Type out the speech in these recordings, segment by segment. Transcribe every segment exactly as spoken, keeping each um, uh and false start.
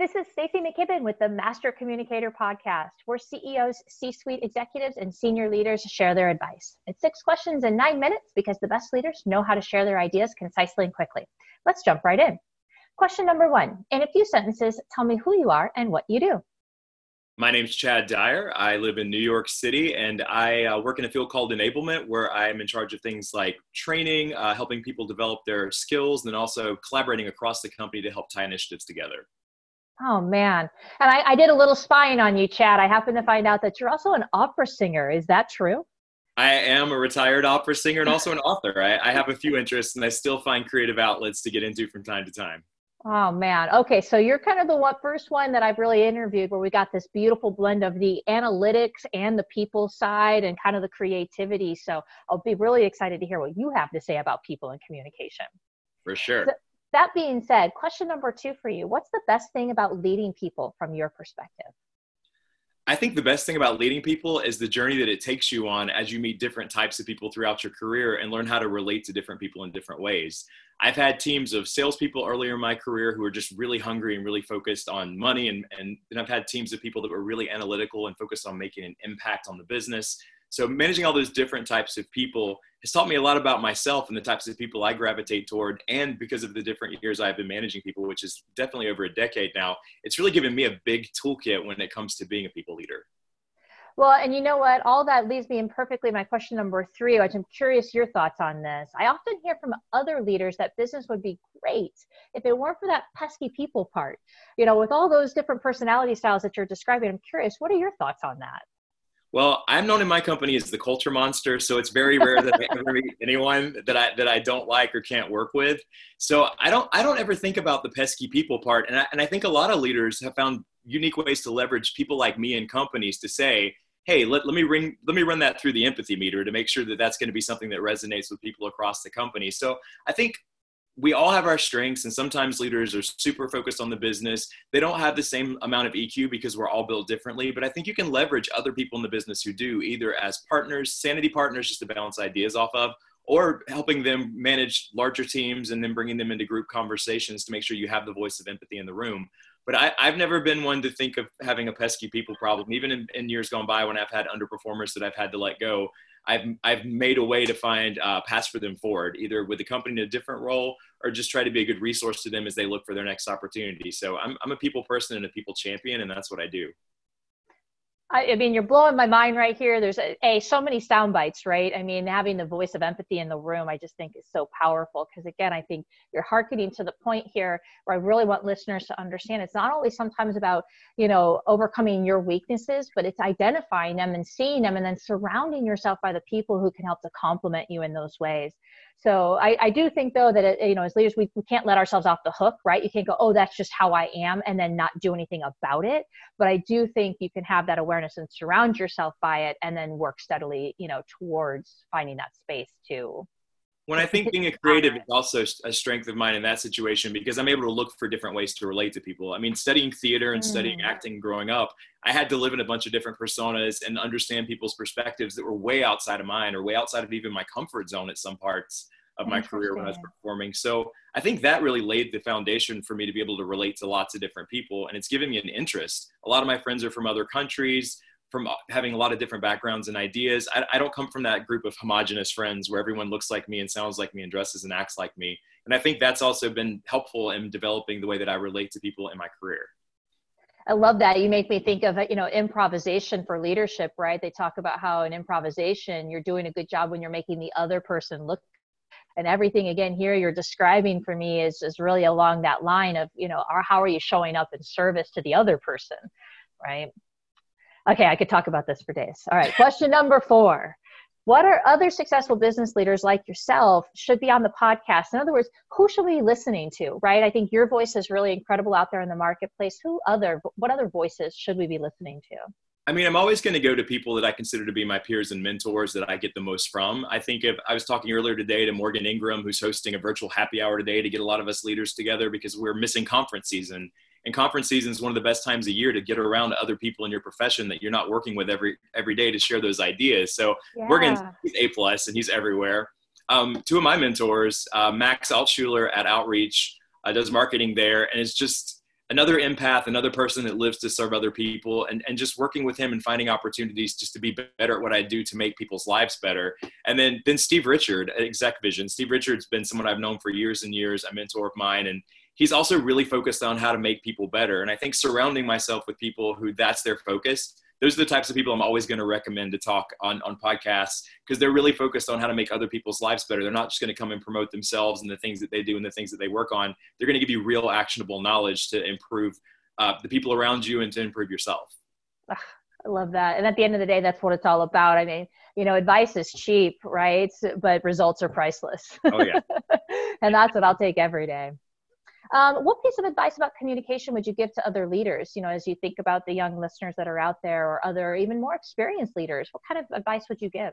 This is Stacey McKibben with the Master Communicator Podcast, where C E Os, C-suite executives, and senior leaders share their advice. It's six questions in nine minutes because the best leaders know how to share their ideas concisely and quickly. Let's jump right in. Question number one, in a few sentences, tell me who you are and what you do. My name's Chad Dyer. I live in New York City, and I uh, work in a field called enablement, where I'm in charge of things like training, uh, helping people develop their skills, and then also collaborating across the company to help tie initiatives together. Oh, man. And I, I did a little spying on you, Chad. I happened to find out that you're also an opera singer. Is that true? I am a retired opera singer and also an author. I, I have a few interests, and I still find creative outlets to get into from time to time. Oh, man. Okay. So you're kind of the one, first one that I've really interviewed where we got this beautiful blend of the analytics and the people side and kind of the creativity. So I'll be really excited to hear what you have to say about people and communication. For sure. So that being said, question number two for you, what's the best thing about leading people from your perspective? I think the best thing about leading people is the journey that it takes you on as you meet different types of people throughout your career and learn how to relate to different people in different ways. I've had teams of salespeople earlier in my career who are just really hungry and really focused on money. And, and then I've had teams of people that were really analytical and focused on making an impact on the business. So managing all those different types of people has taught me a lot about myself and the types of people I gravitate toward. And because of the different years I've been managing people, which is definitely over a decade now, it's really given me a big toolkit when it comes to being a people leader. Well, and you know what? All that leads me in perfectly my question number three, which I'm curious your thoughts on this. I often hear from other leaders that business would be great if it weren't for that pesky people part. You know, with all those different personality styles that you're describing, I'm curious, what are your thoughts on that? Well, I'm known in my company as the culture monster, so it's very rare that I ever meet anyone that I that I don't like or can't work with. So I don't I don't ever think about the pesky people part, and I, and I think a lot of leaders have found unique ways to leverage people like me in companies to say, hey, let, let me ring let me run that through the empathy meter to make sure that that's going to be something that resonates with people across the company. So I think we all have our strengths, and sometimes leaders are super focused on the business. They don't have the same amount of E Q because we're all built differently, but I think you can leverage other people in the business who do, either as partners, sanity partners, just to bounce ideas off of, or helping them manage larger teams and then bringing them into group conversations to make sure you have the voice of empathy in the room. But I, I've never been one to think of having a pesky people problem. Even in, in years gone by when I've had underperformers that I've had to let go, I've I've made a way to find uh, paths for them forward, either with the company in a different role or just try to be a good resource to them as they look for their next opportunity. So I'm I'm a people person and a people champion, and that's what I do. I, I mean, you're blowing my mind right here. There's a, a so many sound bites, right? I mean, having the voice of empathy in the room, I just think is so powerful because, again, I think you're hearkening to the point here where I really want listeners to understand it's not always sometimes about, you know, overcoming your weaknesses, but it's identifying them and seeing them and then surrounding yourself by the people who can help to complement you in those ways. So I, I do think, though, that, it, you know, as leaders, we, we can't let ourselves off the hook, right? You can't go, oh, that's just how I am, and then not do anything about it. But I do think you can have that awareness and surround yourself by it and then work steadily, you know, towards finding that space too. When I think being a creative is also a strength of mine in that situation, because I'm able to look for different ways to relate to people. I mean, studying theater and mm. studying acting growing up, I had to live in a bunch of different personas and understand people's perspectives that were way outside of mine or way outside of even my comfort zone at some parts of my career when I was performing. So I think that really laid the foundation for me to be able to relate to lots of different people. And it's given me an interest. A lot of my friends are from other countries, from having a lot of different backgrounds and ideas. I, I don't come from that group of homogenous friends where everyone looks like me and sounds like me and dresses and acts like me. And I think that's also been helpful in developing the way that I relate to people in my career. I love that. You make me think of, you know, improvisation for leadership, right? They talk about how in improvisation, you're doing a good job when you're making the other person look. And everything, again, here you're describing for me is, is really along that line of, you know, our, how are you showing up in service to the other person, right? Okay, I could talk about this for days. All right, question number four. What are other successful business leaders like yourself should be on the podcast? In other words, who should we be listening to, right? I think your voice is really incredible out there in the marketplace. Who other, what other voices should we be listening to? I mean, I'm always going to go to people that I consider to be my peers and mentors that I get the most from. I think if I was talking earlier today to Morgan Ingram, who's hosting a virtual happy hour today to get a lot of us leaders together because we're missing conference season. And conference season is one of the best times a year to get around other people in your profession that you're not working with every every day to share those ideas. So yeah. Morgan's A plus, and he's everywhere. Um, two of my mentors, uh, Max Altshuler at Outreach, uh, does marketing there. And it's just another empath, another person that lives to serve other people, and, and just working with him and finding opportunities just to be better at what I do to make people's lives better. And then, then Steve Richard at ExecVision. Steve Richard's been someone I've known for years and years, a mentor of mine, and he's also really focused on how to make people better. And I think surrounding myself with people who that's their focus, those are the types of people I'm always going to recommend to talk on, on podcasts, because they're really focused on how to make other people's lives better. They're not just going to come and promote themselves and the things that they do and the things that they work on. They're going to give you real actionable knowledge to improve uh, the people around you and to improve yourself. Ugh, I love that. And at the end of the day, that's what it's all about. I mean, you know, advice is cheap, right? But results are priceless. Oh, yeah. And that's what I'll take every day. Um, what piece of advice about communication would you give to other leaders? You know, as you think about the young listeners that are out there, or other even more experienced leaders, what kind of advice would you give?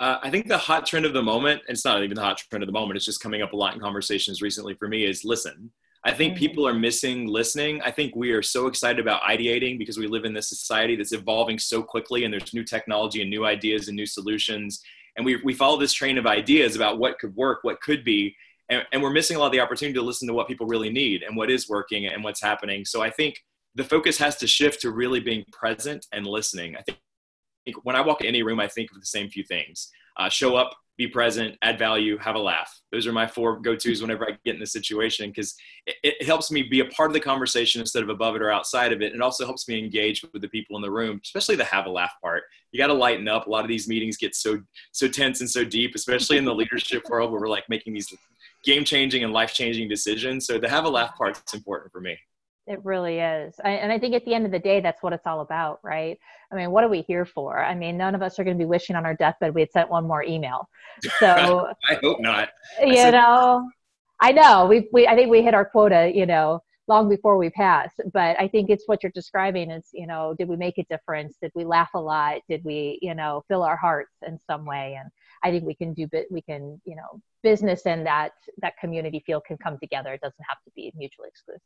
Uh, I think the hot trend of the moment, and it's not even the hot trend of the moment, it's just coming up a lot in conversations recently for me, is listen. I think people are missing listening. I think we are so excited about ideating because we live in this society that's evolving so quickly, and there's new technology and new ideas and new solutions. And we we follow this train of ideas about what could work, what could be. And, and we're missing a lot of the opportunity to listen to what people really need and what is working and what's happening. So I think the focus has to shift to really being present and listening. I think, I think when I walk in any room, I think of the same few things. Uh, show up, be present, add value, have a laugh. Those are my four go-tos whenever I get in this situation, because it, it helps me be a part of the conversation instead of above it or outside of it. And it also helps me engage with the people in the room, especially the have a laugh part. You got to lighten up. A lot of these meetings get so so tense and so deep, especially in the leadership world where we're like making these game-changing and life-changing decisions. So the have a laugh part is important for me. It really is. I, and I think at the end of the day, that's what it's all about, right? I mean, what are we here for? I mean, none of us are going to be wishing on our deathbed we had sent one more email. So I hope not. I you said- know, I know we, we, I think we hit our quota, you know, long before we passed, but I think it's what you're describing is, you know, did we make a difference? Did we laugh a lot? Did we, you know, fill our hearts in some way? And I think we can do, we can, you know, business and that, that community feel can come together. It doesn't have to be mutually exclusive.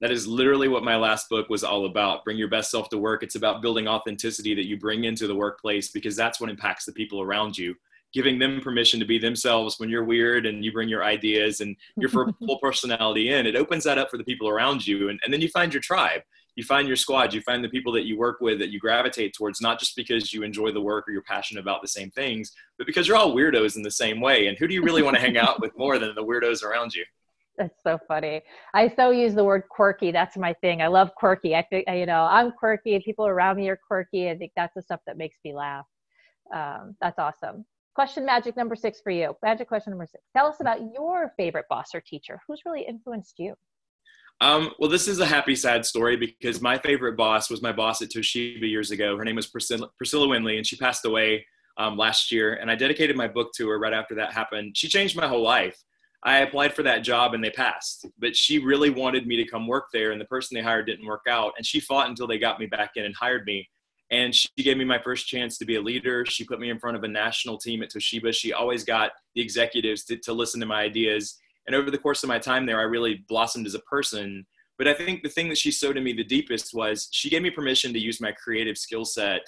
That is literally what my last book was all about. Bring your best self to work. It's about building authenticity that you bring into the workplace, because that's what impacts the people around you. Giving them permission to be themselves when you're weird and you bring your ideas and your full personality in, it opens that up for the people around you. And, and then you find your tribe, you find your squad, you find the people that you work with that you gravitate towards, not just because you enjoy the work or you're passionate about the same things, but because you're all weirdos in the same way. And who do you really want to hang out with more than the weirdos around you? That's so funny. I so use the word quirky. That's my thing. I love quirky. I think, you know, I'm quirky and people around me are quirky. I think that's the stuff that makes me laugh. Um, that's awesome. Question magic number six for you. Magic question number six. Tell us about your favorite boss or teacher. Who's really influenced you? Um, well, this is a happy, sad story, because my favorite boss was my boss at Toshiba years ago. Her name was Priscilla, Priscilla Winley, and she passed away um, last year. And I dedicated my book to her right after that happened. She changed my whole life. I applied for that job and they passed, but she really wanted me to come work there. And the person they hired didn't work out. And she fought until they got me back in and hired me. And she gave me my first chance to be a leader. She put me in front of a national team at Toshiba. She always got the executives to, to listen to my ideas. And over the course of my time there, I really blossomed as a person. But I think the thing that she sowed in me the deepest was she gave me permission to use my creative skill set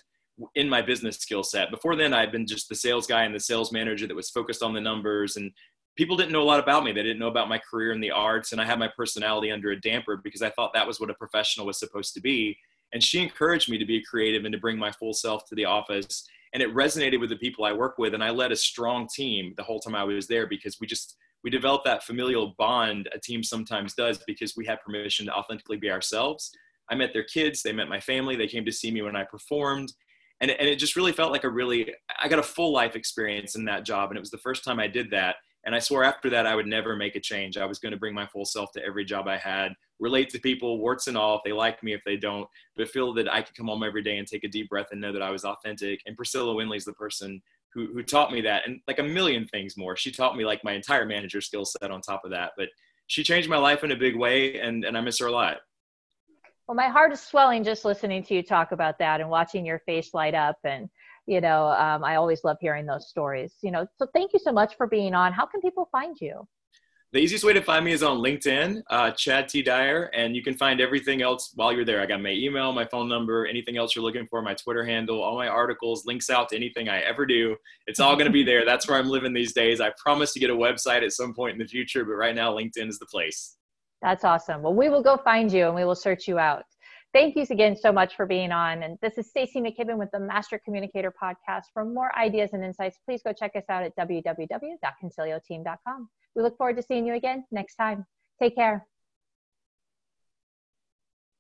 in my business skill set. Before then, I'd been just the sales guy and the sales manager that was focused on the numbers, and people didn't know a lot about me. They didn't know about my career in the arts, and I had my personality under a damper because I thought that was what a professional was supposed to be. And she encouraged me to be creative and to bring my full self to the office. And it resonated with the people I work with. And I led a strong team the whole time I was there, because we just, we developed that familial bond a team sometimes does, because we had permission to authentically be ourselves. I met their kids. They met my family. They came to see me when I performed. And, and it just really felt like a really, I got a full life experience in that job. And it was the first time I did that. And I swore after that I would never make a change. I was going to bring my full self to every job I had, relate to people, warts and all, if they like me, if they don't, but feel that I could come home every day and take a deep breath and know that I was authentic. And Priscilla Winley is the person who, who taught me that, and like a million things more. She taught me like my entire manager skill set on top of that, but she changed my life in a big way, and, and I miss her a lot. Well, my heart is swelling just listening to you talk about that and watching your face light up. And you know, um, I always love hearing those stories, you know, so thank you so much for being on. How can people find you? The easiest way to find me is on LinkedIn, uh, Chad T. Dyer, and you can find everything else while you're there. I got my email, my phone number, anything else you're looking for, my Twitter handle, all my articles, links out to anything I ever do. It's all going to be there. That's where I'm living these days. I promise to get a website at some point in the future, but right now LinkedIn is the place. That's awesome. Well, we will go find you and we will search you out. Thank you again so much for being on. And this is Stacey McKibben with the Master Communicator Podcast. For more ideas and insights, please go check us out at w w w dot concilio team dot com. We look forward to seeing you again next time. Take care.